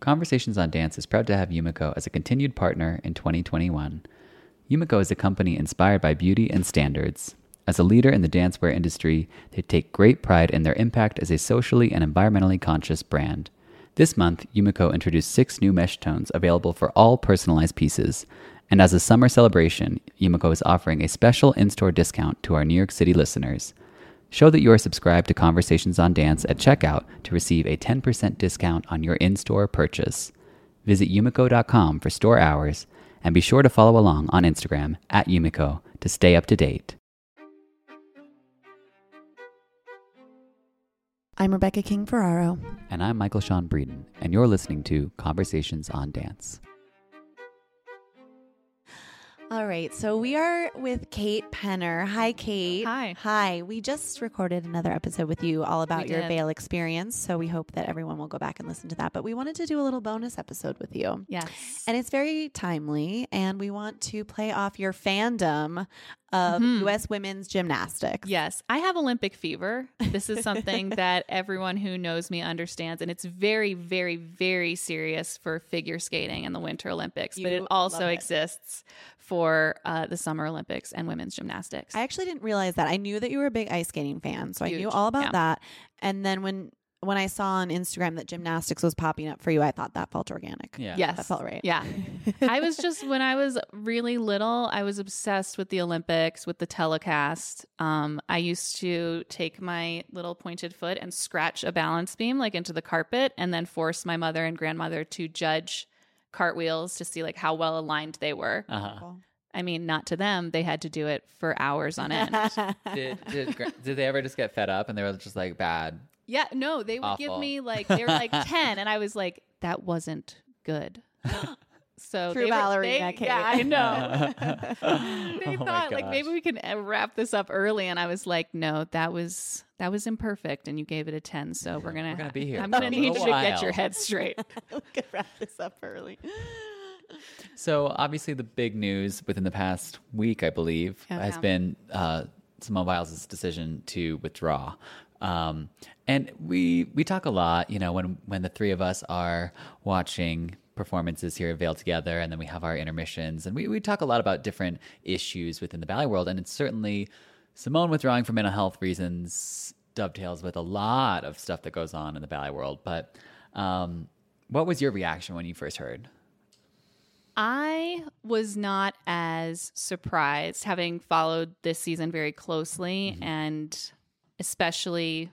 Conversations on Dance is proud to have Yumiko as a continued partner in 2021. Yumiko is a company inspired by beauty and standards. As a leader in the dancewear industry, they take great pride in their impact as a socially and environmentally conscious brand. This month, Yumiko introduced 6 new mesh tones available for all personalized pieces. And as a summer celebration, Yumiko is offering a special in-store discount to our New York City listeners. Show that you are subscribed to Conversations on Dance at checkout to receive a 10% discount on your in-store purchase. Visit yumiko.com for store hours, and be sure to follow along on Instagram at Yumiko to stay up to date. I'm Rebecca King Ferraro. And I'm Michael Sean Breeden, and you're listening to Conversations on Dance. All right, so we are with Kate Penner. Hi, Kate. Hi. Hi. We just recorded another episode with you all about your Vail experience, so we hope that everyone will go back and listen to that. But we wanted to do a little bonus episode with you. Yes. And it's very timely, and we want to play off your fandom of U.S. women's gymnastics. Yes. I have Olympic fever. This is something that everyone who knows me understands, and it's very, very, very serious for figure skating and the Winter Olympics, but it also exists for the Summer Olympics and women's gymnastics. I actually didn't realize that. I knew that you were a big ice skating fan, so I knew all about that. And then when I saw on Instagram that gymnastics was popping up for you, I thought that felt organic. Yeah. Yes. That felt right. Yeah. I was just, when I was really little, I was obsessed with the Olympics, with the telecast. I used to take my little pointed foot and scratch a balance beam like into the carpet and then force my mother and grandmother to judge cartwheels to see like how well aligned they were. Uh-huh. I mean, not to them. They had to do it for hours on end. Did they ever just get fed up and they were just like bad? Yeah, no, they would give me like, they were like 10 and I was like, that wasn't good. So true ballerina, Kate. Yeah, I know. They thought like maybe we can wrap this up early, and I was like, no, that was imperfect, and you gave it a 10. So we're gonna be here. I'm gonna need you to get your head straight. We could wrap this up early. So obviously, the big news within the past week, I believe, has been Simone Biles' decision to withdraw. And we talk a lot, you know, when the three of us are watching performances here at Vail together, and then we have our intermissions, and we talk a lot about different issues within the ballet world, and it's certainly Simone withdrawing for mental health reasons dovetails with a lot of stuff that goes on in the ballet world. But what was your reaction when you first heard? I was not as surprised, having followed this season very closely, and especially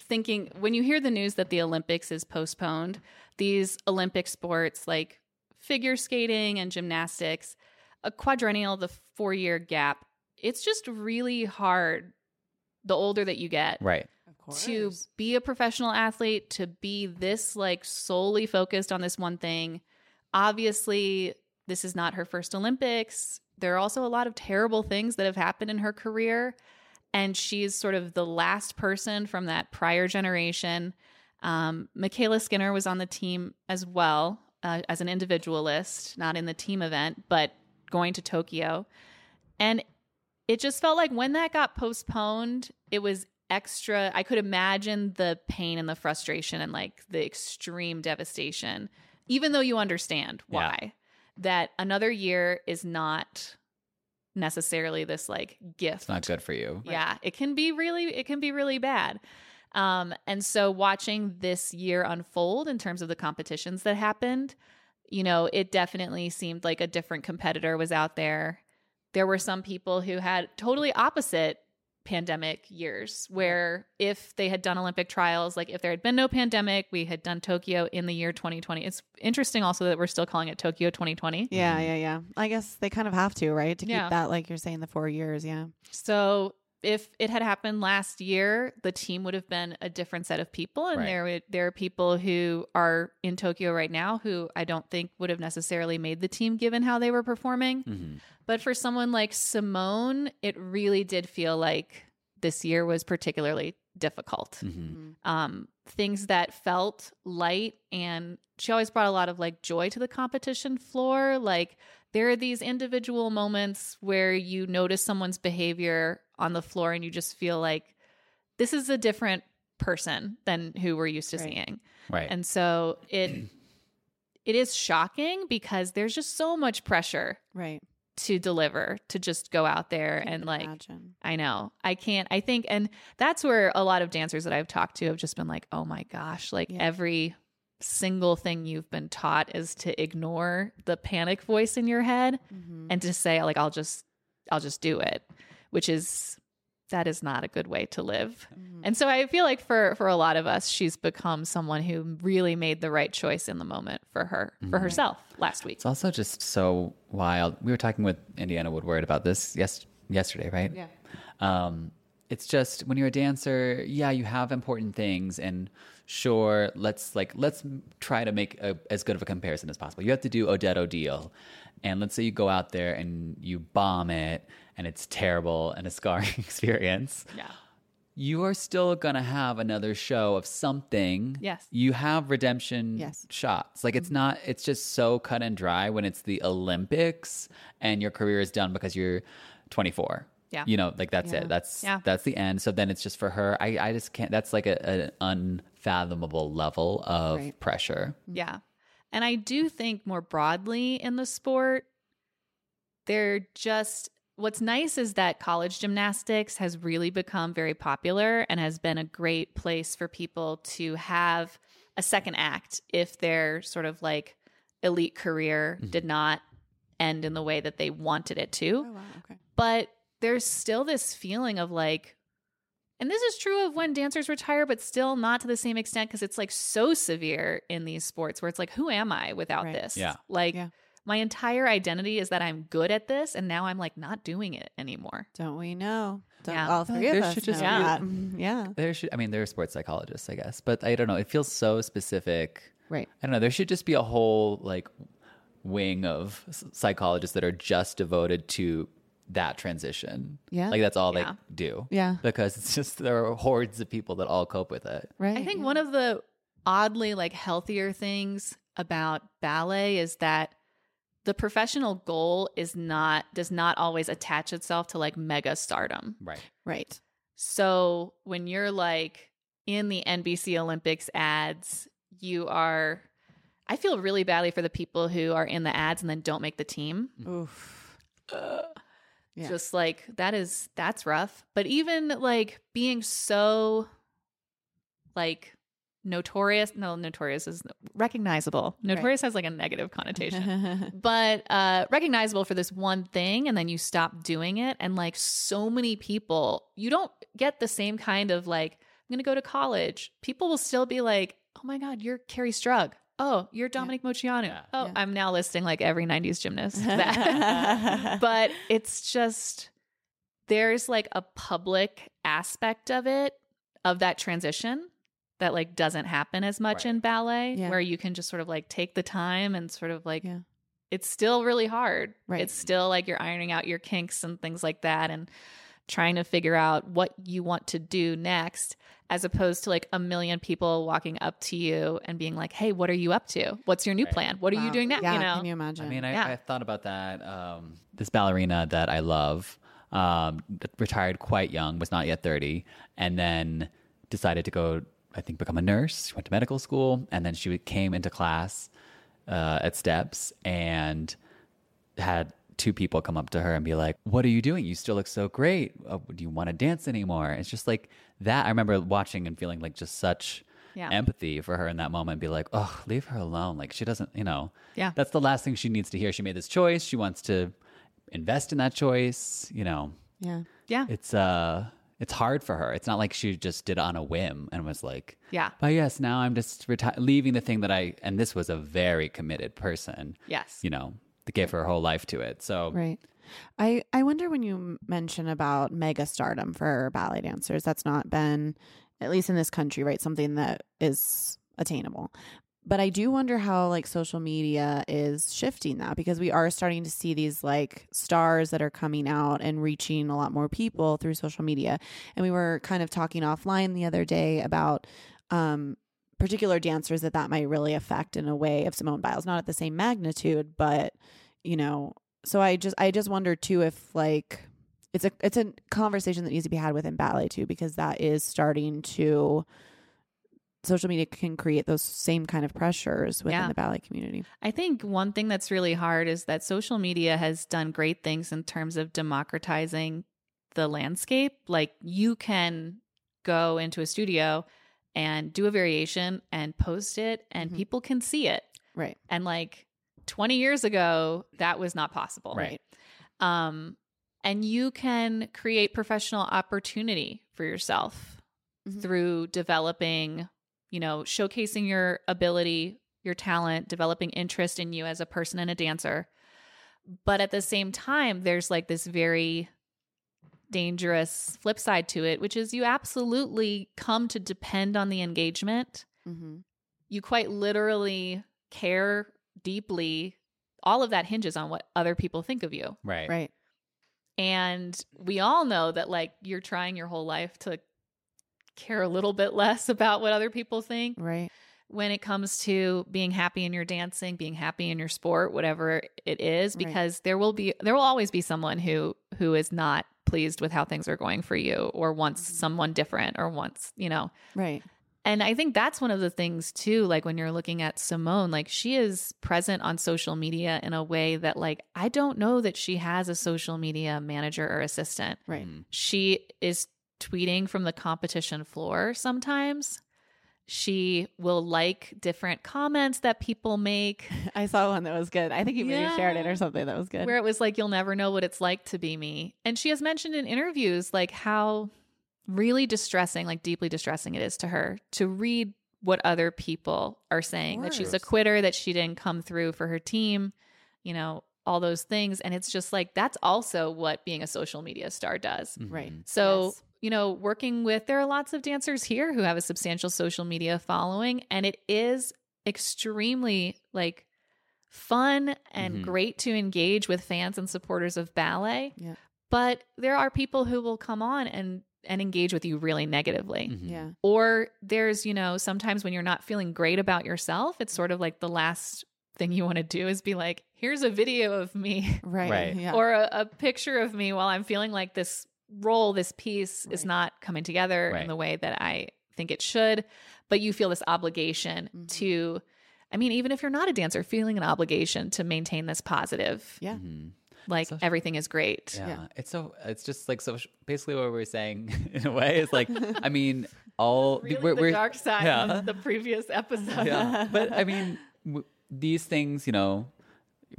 thinking when you hear the news that the Olympics is postponed, these Olympic sports like figure skating and gymnastics, a quadrennial, the 4-year gap, it's just really hard the older that you get. Right. Of course. To be a professional athlete, to be this like solely focused on this one thing. Obviously, this is not her first Olympics. There are also a lot of terrible things that have happened in her career. And she's sort of the last person from that prior generation. Michaela Skinner was on the team as well, as an individualist, not in the team event, but going to Tokyo. And it just felt like when that got postponed, it was extra. I could imagine the pain and the frustration and like the extreme devastation, even though you understand why. Yeah. That another year is not necessarily this like gift. It's not good for you. Yeah. It can be really bad. And so watching this year unfold in terms of the competitions that happened, you know, it definitely seemed like a different competitor was out there. There were some people who had totally opposite pandemic years where if they had done Olympic trials, like if there had been no pandemic, we had done Tokyo in the year 2020. It's interesting also that we're still calling it Tokyo 2020. Yeah. I guess they kind of have to, right? To keep that, like you're saying, the 4 years. Yeah. So if it had happened last year, the team would have been a different set of people. And there are people who are in Tokyo right now who I don't think would have necessarily made the team given how they were performing. Mm-hmm. But for someone like Simone, it really did feel like this year was particularly difficult. Mm-hmm. Things that felt light, and she always brought a lot of like joy to the competition floor. Like there are these individual moments where you notice someone's behavior on the floor and you just feel like this is a different person than who we're used to seeing. Right. And so it is shocking because there's just so much pressure to deliver, to just go out there and like, imagine. I know I can't, I think. And that's where a lot of dancers that I've talked to have just been like, oh my gosh, like every single thing you've been taught is to ignore the panic voice in your head and to say like, I'll just do it. Which is, that is not a good way to live. Mm-hmm. And so I feel like for a lot of us, she's become someone who really made the right choice in the moment for her, for herself last week. It's also just so wild. We were talking with Indiana Woodward about this yesterday, right? Yeah. It's just, when you're a dancer, you have important things, and sure, let's try to make as good of a comparison as possible. You have to do Odette O'Deal. And let's say you go out there and you bomb it and it's terrible and a scarring experience. Yeah. You are still going to have another show of something. Yes. You have redemption shots. Like it's not, it's just so cut and dry when it's the Olympics and your career is done because you're 24. Yeah. You know, like that's it. That's the end. So then it's just for her. I just can't, that's like an unfathomable level of pressure. Yeah. And I do think more broadly in the sport, they're just, what's nice is that college gymnastics has really become very popular and has been a great place for people to have a second act if their sort of like elite career did not end in the way that they wanted it to. Oh, wow. Okay. But there's still this feeling of like, and this is true of when dancers retire, but still not to the same extent because it's like so severe in these sports where it's like, who am I without this? Yeah. Like my entire identity is that I'm good at this, and now I'm like not doing it anymore. Don't we know? Don't all three of us know that? Yeah. There are sports psychologists, I guess, but I don't know. It feels so specific. Right. I don't know. There should just be a whole like wing of psychologists that are just devoted to that transition. Yeah. Like that's all they do. Yeah. Because it's just, there are hordes of people that all cope with it. Right. I think one of the oddly like healthier things about ballet is that the professional goal does not always attach itself to like mega stardom. Right. Right. So when you're like in the NBC Olympics ads, I feel really badly for the people who are in the ads and then don't make the team. Oof. Yeah. Just like that's rough. But even like being so like notorious is recognizable. Notorious has like a negative connotation, but recognizable for this one thing. And then you stop doing it. And like so many people, you don't get the same kind of like, I'm going to go to college. People will still be like, oh my God, you're Kerri Strug. Oh, you're Dominic Mocianu. Yeah. Oh, yeah. I'm now listing like every 90s gymnast. But it's just, there's like a public aspect of it, of that transition that like doesn't happen as much in ballet, where you can just sort of like take the time and sort of like, it's still really hard. Right. It's still like you're ironing out your kinks and things like that. And trying to figure out what you want to do next, as opposed to like a million people walking up to you and being like, hey, what are you up to? What's your new plan? What are you doing now? Yeah, you know? Can you imagine? I mean, I thought about that. This ballerina that I love, retired quite young, was not yet 30, and then decided to go, I think, become a nurse. She went to medical school, and then she came into class at Steps and had two people come up to her and be like, what are you doing? You still look so great. Do you want to dance anymore? It's just like that. I remember watching and feeling like just such empathy for her in that moment. Be like, oh, leave her alone. Like she doesn't, you know, that's the last thing she needs to hear. She made this choice. She wants to invest in that choice, you know? Yeah. Yeah. It's hard for her. It's not like she just did it on a whim and was like, now I'm just leaving the thing that and this was a very committed person. Yes. You know, that gave her whole life to it. So, right. I wonder when you mention about mega stardom for ballet dancers, that's not been, at least in this country, right, something that is attainable. But I do wonder how like social media is shifting that, because we are starting to see these like stars that are coming out and reaching a lot more people through social media. And we were kind of talking offline the other day about particular dancers that might really affect in a way of Simone Biles, not at the same magnitude, but you know, so I just wonder too, if like, it's a conversation that needs to be had within ballet too, because that is starting to, social media can create those same kind of pressures within the ballet community. I think one thing that's really hard is that social media has done great things in terms of democratizing the landscape. Like you can go into a studio and do a variation and post it and people can see it. Right. And like 20 years ago, that was not possible. Right. And you can create professional opportunity for yourself through developing, you know, showcasing your ability, your talent, developing interest in you as a person and a dancer. But at the same time, there's like this very dangerous flip side to it, which is you absolutely come to depend on the engagement. You quite literally care deeply. All of that hinges on what other people think of you. Right. And we all know that like you're trying your whole life to care a little bit less about what other people think. Right. When it comes to being happy in your dancing, being happy in your sport, whatever it is, because there will always be someone who is not pleased with how things are going for you, or wants someone different, or wants, you know. Right. And I think that's one of the things too, like when you're looking at Simone, like she is present on social media in a way that like, I don't know that she has a social media manager or assistant. Right. She is tweeting from the competition floor sometimes. She will like different comments that people make. I saw one that was good. I think you maybe shared it or something that was good. Where it was like, you'll never know what it's like to be me. And she has mentioned in interviews like how really distressing, like deeply distressing it is to her to read what other people are saying. That she's a quitter, that she didn't come through for her team, you know, all those things. And it's just like, that's also what being a social media star does. Right. So... Yes. You know, working with, there are lots of dancers here who have a substantial social media following, and it is extremely like fun and great to engage with fans and supporters of ballet. Yeah. But there are people who will come on and engage with you really negatively. Yeah. Or there's, you know, sometimes when you're not feeling great about yourself, it's sort of like the last thing you want to do is be like, here's a video of me. Right. Yeah. Or a picture of me while I'm feeling like this role, this piece is not coming together in the way that I think it should, but you feel this obligation to, I mean, even if you're not a dancer, feeling an obligation to maintain this positive. Yeah. Like social, everything is great. Yeah. It's just like, so basically what we're saying in a way is like, I mean, all really the dark side in the previous episode. Yeah. But I mean, these things, you know,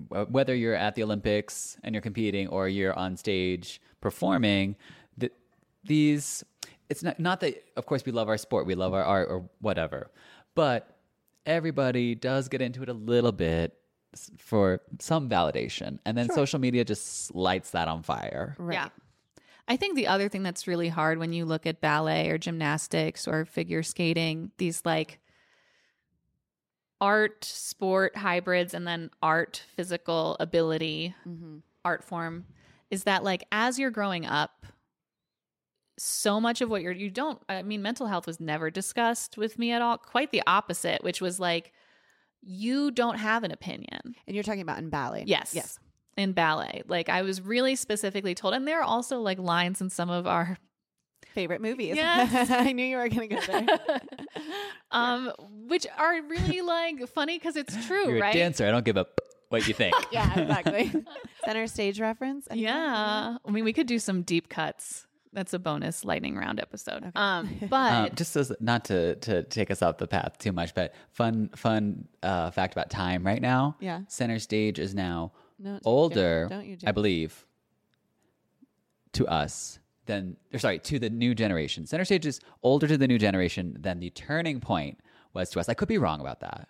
whether you're at the Olympics and you're competing or you're on stage performing, it's not that, of course, we love our sport, we love our art or whatever, but everybody does get into it a little bit for some validation. And then social media just lights that on fire. Right. Yeah. I think the other thing that's really hard when you look at ballet or gymnastics or figure skating, these like art, sport, hybrids, and then art, physical ability, art form, is that like as you're growing up, so much of what you're, mental health was never discussed with me at all. Quite the opposite, which was like, you don't have an opinion. And you're talking about in ballet. Yes. Yes. In ballet. Like, I was really specifically told, and there are also like lines in some of our favorite movies. Yes. I knew you were going to go there. Which are really like funny because it's true, you're right? A dancer. I don't give a what you think. Yeah, exactly. Center stage reference. Anything? Yeah. I mean, we could do some deep cuts. That's a bonus lightning round episode. Okay. But just as, not to take us off the path too much, but fun fact about time right now. Yeah. Center stage is now older, I believe, to us than, or sorry, to the new generation. Center stage is older to the new generation than the turning point was to us. I could be wrong about that.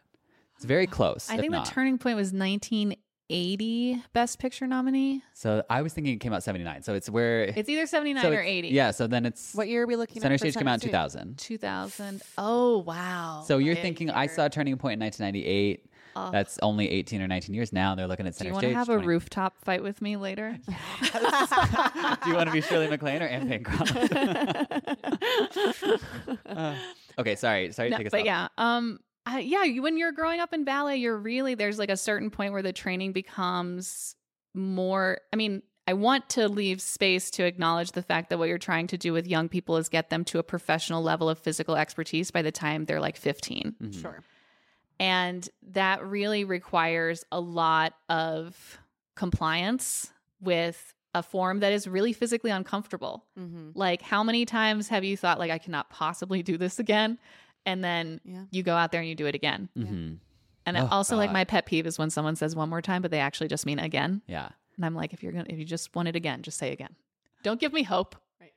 It's very close. I think the turning point was 1980 Best Picture nominee. So I was thinking it came out 79. So it's where... It's either 79 or 80. Yeah, so then it's... What year are we looking at? Center Stage came out in 2000. 2000. Oh, wow. So you're thinking, I saw Turning Point in 1998. That's only 18 or 19 years now. They're looking at Center Stage. Do you want to have a rooftop fight with me later? Yes. Do you want to be Shirley MacLaine or Anne Bancroft? Okay, sorry. Sorry to take us off. But yeah... when you're growing up in ballet, you're really, there's like a certain point where the training becomes more, I mean, I want to leave space to acknowledge the fact that what you're trying to do with young people is get them to a professional level of physical expertise by the time they're like 15. Mm-hmm. Sure. And that really requires a lot of compliance with a form that is really physically uncomfortable. Mm-hmm. Like, how many times have you thought, like, I cannot possibly do this again? And then you go out there and you do it again. Mm-hmm. And like, my pet peeve is when someone says one more time, but they actually just mean again. Yeah. And I'm like, if you just want it again, just say again. Don't give me hope. Right.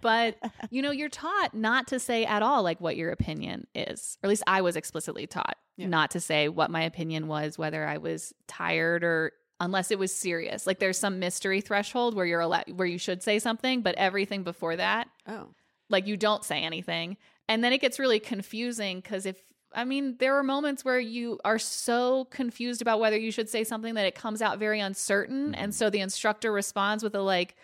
But, you're taught not to say at all, like, what your opinion is. Or at least I was explicitly taught not to say what my opinion was, whether I was tired or unless it was serious. Like, there's some mystery threshold where you're where you should say something, but everything before that, like, you don't say anything. And then it gets really confusing because there are moments where you are so confused about whether you should say something that it comes out very uncertain. Mm-hmm. And so the instructor responds with a like,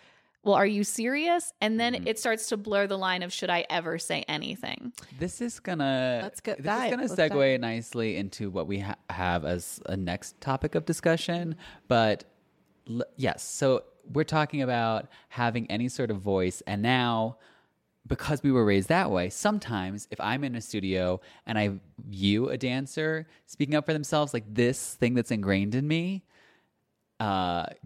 well, are you serious? And then it starts to blur the line of, should I ever say anything? This is going to segue nicely into what we have as a next topic of discussion. But yes, so we're talking about having any sort of voice. And now... because we were raised that way, sometimes if I'm in a studio and I view a dancer speaking up for themselves, like, this thing that's ingrained in me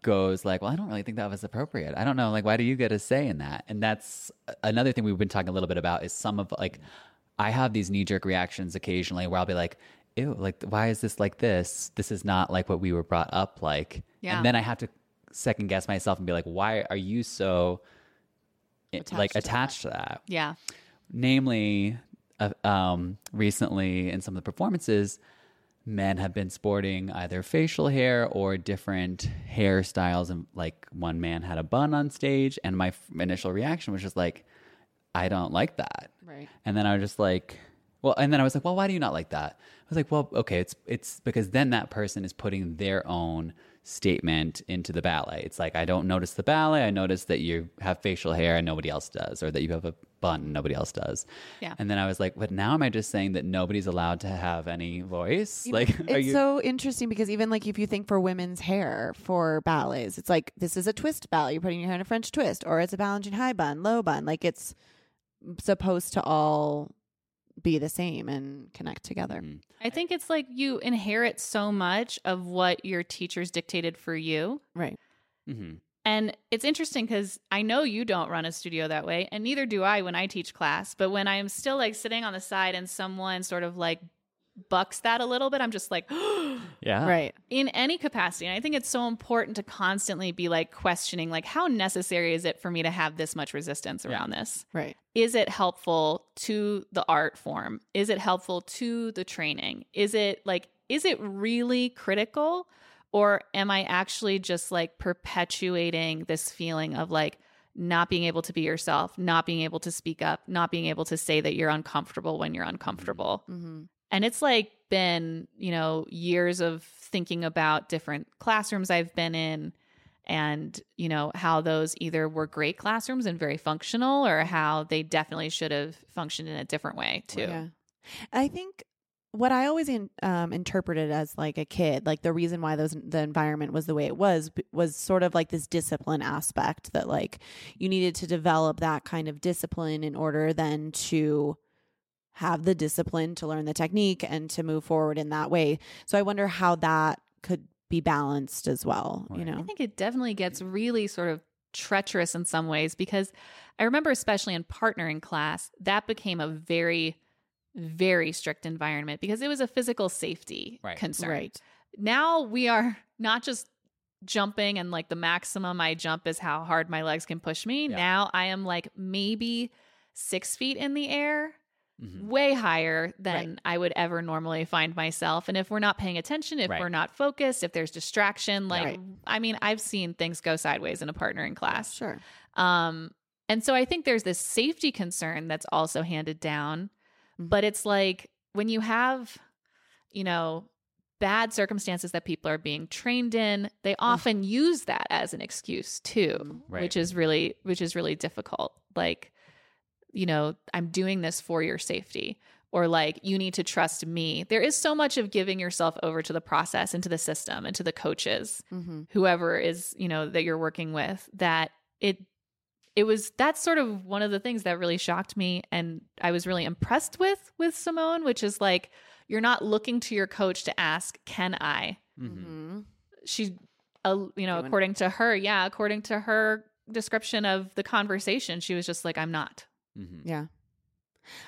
goes like, well, I don't really think that was appropriate. I don't know. Like, why do you get a say in that? And that's another thing we've been talking a little bit about is some of, like, I have these knee-jerk reactions occasionally where I'll be like, ew, like, why is this like this? This is not like what we were brought up like. Yeah. And then I have to second guess myself and be like, why are you so... attached to that. Yeah. Namely, recently in some of the performances, men have been sporting either facial hair or different hairstyles. And like, one man had a bun on stage, and my initial reaction was just like, I don't like that. Right. And then I was just like, well, and then I was like, well, why do you not like that? I was like, well, okay, it's because then that person is putting their own statement into the ballet. It's like, I don't notice the ballet. I notice that you have facial hair and nobody else does, or that you have a bun and nobody else does. Yeah. And then I was like, but now am I just saying that nobody's allowed to have any voice? Like, it's so interesting because even like if you think for women's hair for ballets, it's like, this is a twist ballet. You're putting your hair in a French twist, or it's a Balanchine high bun, low bun. Like, it's supposed to all be the same and connect together. I think it's like you inherit so much of what your teachers dictated for you. Right. Mm-hmm. And it's interesting because I know you don't run a studio that way, and neither do I when I teach class. But when I'm still like sitting on the side and someone sort of like bucks that a little bit, I'm just like, yeah, right. In any capacity. And I think it's so important to constantly be like questioning, like, how necessary is it for me to have this much resistance around this? Right. Is it helpful to the art form? Is it helpful to the training? Is it really critical? Or am I actually just like perpetuating this feeling of like not being able to be yourself, not being able to speak up, not being able to say that you're uncomfortable when you're uncomfortable? Mm-hmm. And it's like been, years of thinking about different classrooms I've been in and, you know, how those either were great classrooms and very functional, or how they definitely should have functioned in a different way too. Yeah. I think what I always interpreted as like a kid, like the reason why the environment was the way it was sort of like this discipline aspect that like you needed to develop that kind of discipline in order then to have the discipline to learn the technique and to move forward in that way. So I wonder how that could be balanced as well, right. You know? I think it definitely gets really sort of treacherous in some ways, because I remember especially in partnering class, that became a very, very strict environment because it was a physical safety right. concern. Right. Now we are not just jumping and like the maximum I jump is how hard my legs can push me. Yeah. Now I am like maybe 6 feet in the air. Mm-hmm. Way higher than right. I would ever normally find myself. And if we're not paying attention, if right. we're not focused, if there's distraction, like, right. I mean, I've seen things go sideways in a partnering class. Sure. And so I think there's this safety concern that's also handed down, but it's like when you have, you know, bad circumstances that people are being trained in, they often use that as an excuse too, right. which is really difficult. Like, you know, I'm doing this for your safety, or like, you need to trust me. There is so much of giving yourself over to the process and to the system and to the coaches, mm-hmm. whoever is, you know, that you're working with, that it was, that's sort of one of the things that really shocked me. And I was really impressed with Simone, which is like, you're not looking to your coach to ask, can I, mm-hmm. According to her description of the conversation, she was just like, I'm not. Mm-hmm. Yeah.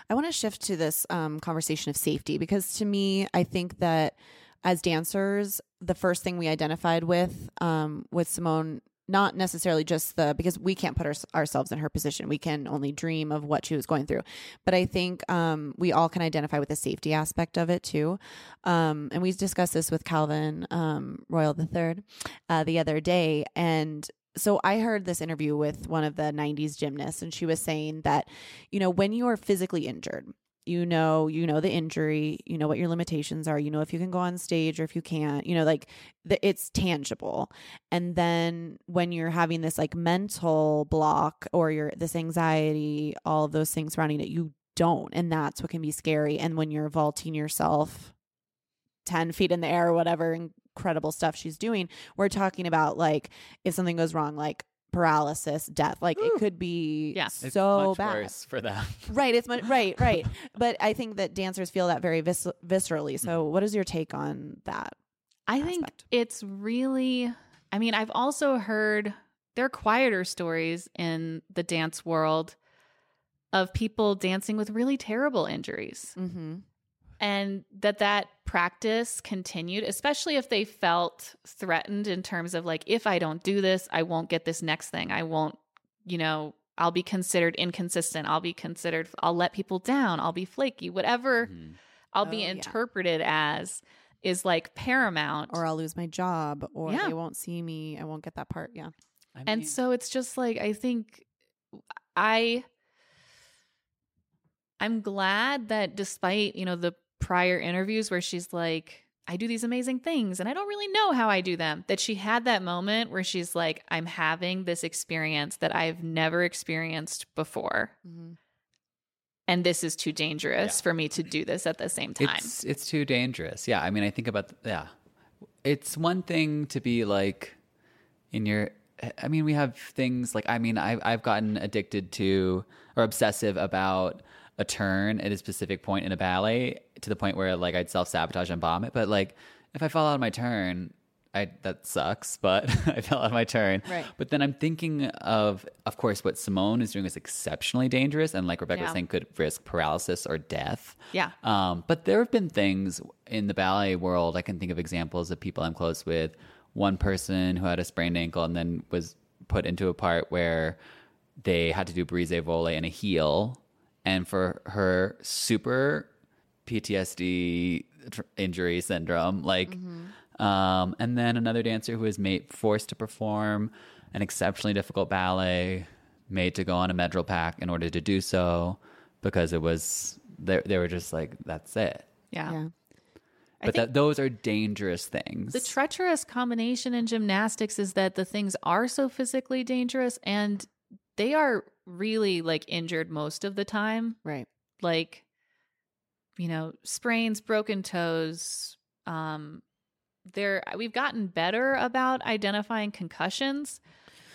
I want to shift to this conversation of safety, because to me, I think that as dancers, the first thing we identified with Simone, not necessarily just because we can't put ourselves in her position. We can only dream of what she was going through. But I think we all can identify with the safety aspect of it too. And we discussed this with Calvin Royal III the other day. And so I heard this interview with one of the 90s gymnasts, and she was saying that, you know, when you are physically injured, you know the injury, you know what your limitations are, you know if you can go on stage or if you can't, you know, like it's tangible. And then when you're having this like mental block or this anxiety, all of those things surrounding it, you don't. And that's what can be scary. And when you're vaulting yourself 10 feet in the air or whatever, incredible stuff she's doing, we're talking about like if something goes wrong, like paralysis, death, like Ooh. It could be so bad. It's much worse for them. Right. It's much, right. But I think that dancers feel that very viscerally. So what is your take on that aspect? I think it's really, I mean, I've also heard there are quieter stories in the dance world of people dancing with really terrible injuries. Mm-hmm. And that practice continued, especially if they felt threatened in terms of like, if I don't do this, I won't get this next thing. I won't, you know, I'll be considered inconsistent. I'll be considered, I'll let people down. I'll be flaky, whatever mm-hmm. I'll be interpreted as is like paramount. Or I'll lose my job, or they won't see me. I won't get that part. Yeah. I mean, and so it's just like, I think I'm glad that despite, you know, the prior interviews where she's like, I do these amazing things and I don't really know how I do them, that she had that moment where she's like, I'm having this experience that I've never experienced before. Mm-hmm. And this is too dangerous for me to do this at the same time. It's too dangerous. Yeah. I mean, I think about, it's one thing to be like we have things like, I mean, I've gotten addicted to or obsessive about a turn at a specific point in a ballet, to the point where like I'd self-sabotage and bomb it. But like if I fall out of my turn, that sucks, but I fell out of my turn. Right. But then I'm thinking of course, what Simone is doing is exceptionally dangerous. And like Rebecca was saying, could risk paralysis or death. Yeah. But there have been things in the ballet world, I can think of examples of people I'm close with. One person who had a sprained ankle and then was put into a part where they had to do brisé volé and a heel. And for her, super PTSD injury syndrome, like, mm-hmm. And then another dancer who was forced to perform an exceptionally difficult ballet, made to go on a medral pack in order to do so because it was, they were just like, that's it. Yeah. But those are dangerous things. The treacherous combination in gymnastics is that the things are so physically dangerous and they are really like injured most of the time. Right. Like, you know, sprains, broken toes. We've gotten better about identifying concussions,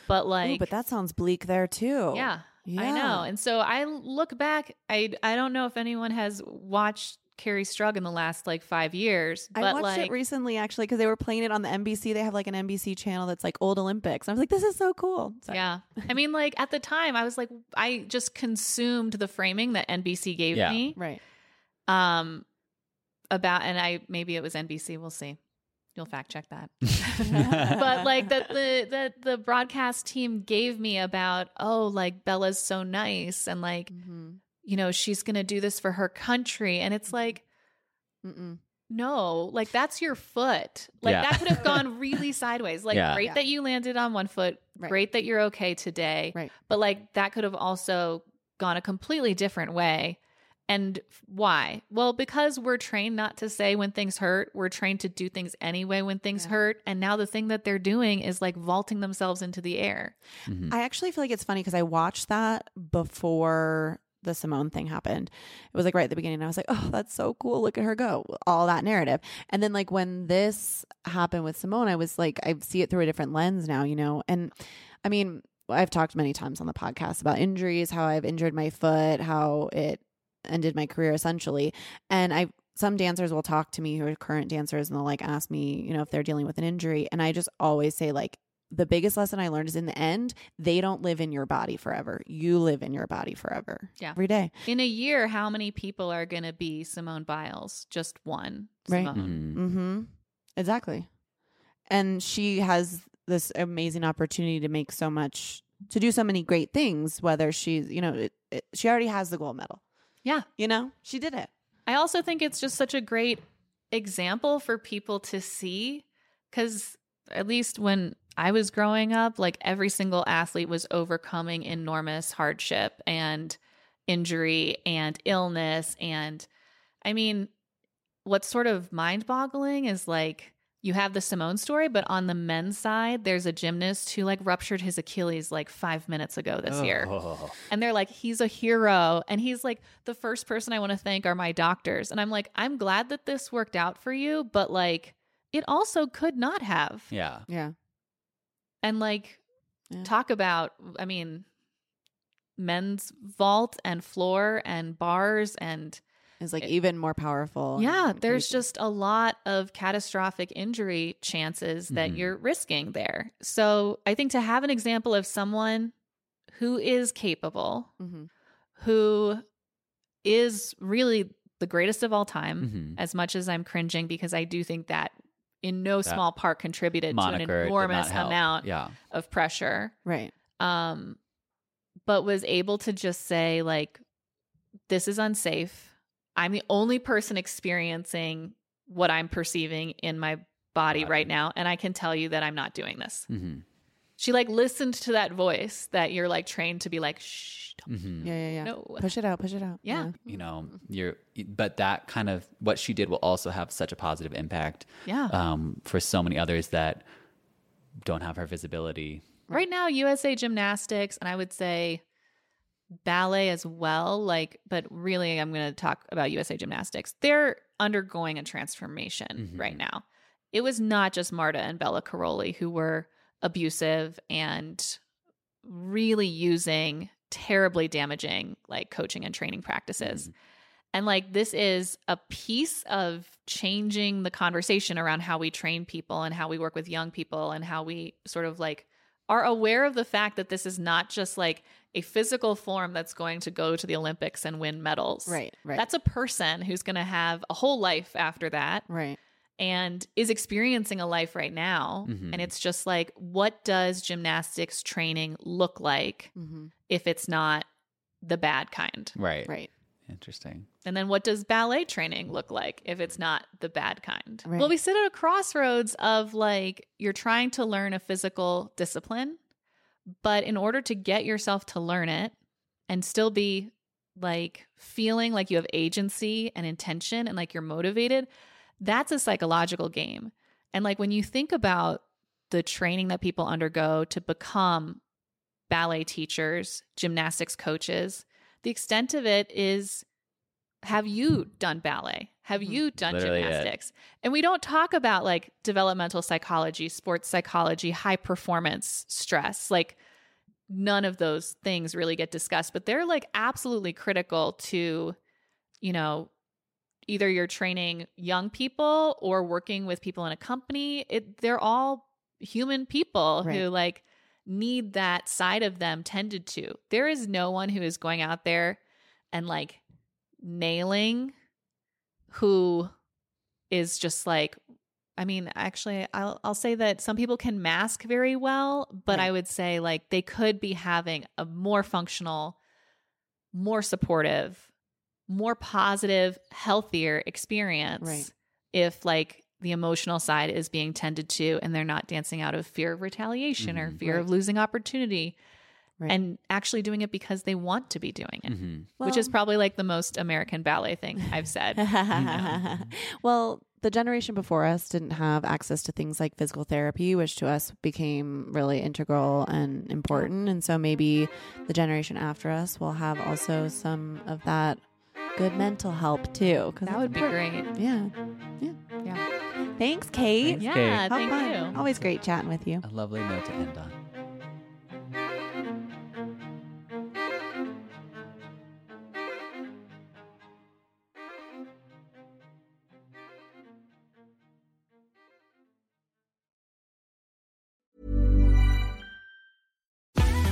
but like, ooh, but that sounds bleak there too. Yeah, I know. And so I look back, I don't know if anyone has watched Kerri Strug in the last like 5 years. But I watched it recently actually because they were playing it on the NBC. They have like an NBC channel that's like old Olympics. And I was like, this is so cool. Sorry. Yeah. I mean, like at the time I was like, I just consumed the framing that NBC gave me. Right. Maybe it was NBC. We'll see. You'll fact check that. But like that the broadcast team gave me about, oh, like Bella's so nice. And like, you know, she's going to do this for her country. And it's like, no, like that's your foot. Like that could have gone really sideways. Like great that you landed on one foot. Right. Great that you're okay today. Right. But like that could have also gone a completely different way. And why? Well, because we're trained not to say when things hurt. We're trained to do things anyway when things hurt. And now the thing that they're doing is like vaulting themselves into the air. Mm-hmm. I actually feel like it's funny because I watched that before the Simone thing happened. It was like right at the beginning. I was like, oh, that's so cool. Look at her go. All that narrative. And then like when this happened with Simone, I was like, I see it through a different lens now, you know? And I mean, I've talked many times on the podcast about injuries, how I've injured my foot, how it ended my career essentially. And some dancers will talk to me who are current dancers and they'll like ask me, you know, if they're dealing with an injury. And I just always say like, the biggest lesson I learned is in the end, they don't live in your body forever. You live in your body forever. Yeah. Every day. In a year, how many people are going to be Simone Biles? Just one. Right. Simone. Mm-hmm. Exactly. And she has this amazing opportunity to make so much, to do so many great things, whether she's, you know, she already has the gold medal. Yeah. You know, she did it. I also think it's just such a great example for people to see, because at least when I was growing up, like every single athlete was overcoming enormous hardship and injury and illness. And I mean, what's sort of mind boggling is like, you have the Simone story, but on the men's side, there's a gymnast who like ruptured his Achilles like 5 minutes ago this year. And they're like, he's a hero. And he's like, the first person I want to thank are my doctors. And I'm like, I'm glad that this worked out for you, but like, it also could not have. Yeah. Yeah. And like, talk about, I mean, men's vault and floor and bars and is like even more powerful. Yeah. There's just a lot of catastrophic injury chances that you're risking there. So I think to have an example of someone who is capable, who is really the greatest of all time, as much as I'm cringing, because I do think that in that small part contributed to an enormous amount of pressure. Right. But was able to just say like, this is unsafe. I'm the only person experiencing what I'm perceiving in my body right now. And I can tell you that I'm not doing this. Mm-hmm. She like listened to that voice that you're like trained to be like, shh, don't. No. Push it out. Yeah. You know, but that kind of what she did will also have such a positive impact for so many others that don't have her visibility. Right now, USA Gymnastics, and I would say ballet as well, like, but really I'm going to talk about USA Gymnastics. They're undergoing a transformation right now. It was not just Marta and Bella Károlyi who were abusive and really using terribly damaging like coaching and training practices. And like, this is a piece of changing the conversation around how we train people and how we work with young people and how we sort of like are aware of the fact that this is not just like a physical form that's going to go to the Olympics and win medals. Right. That's a person who's going to have a whole life after that. Right. And is experiencing a life right now. And it's just like, what does gymnastics training look like if it's not the bad kind? Right. Interesting. And then what does ballet training look like if it's not the bad kind? Right. Well, we sit at a crossroads of like, you're trying to learn a physical discipline, but in order to get yourself to learn it and still be like feeling like you have agency and intention and like you're motivated, That's a psychological game. And like when you think about the training that people undergo to become ballet teachers, gymnastics coaches, the extent of it is, have you done ballet? Have you done gymnastics? Yeah. And we don't talk about like developmental psychology, sports psychology, high performance stress. Like none of those things really get discussed, but they're like absolutely critical to, you know, either you're training young people or working with people in a company. They're all human people who like need that side of them tended to. There is no one who is going out there and like nailing who is just like, I mean, actually I'll say that some people can mask very well, but I would say like they could be having a more functional, more supportive, more positive, healthier experience if like the emotional side is being tended to and they're not dancing out of fear of retaliation or fear of losing opportunity and actually doing it because they want to be doing it, which is probably like the most American ballet thing I've said. Well, the generation before us didn't have access to things like physical therapy, which to us became really integral and important. And so maybe the generation after us will have also some of that good mental help too. That would be great. Yeah. Thanks, Kate. Thanks, Kate. Thank you. Always great chatting with you. A lovely note to end on.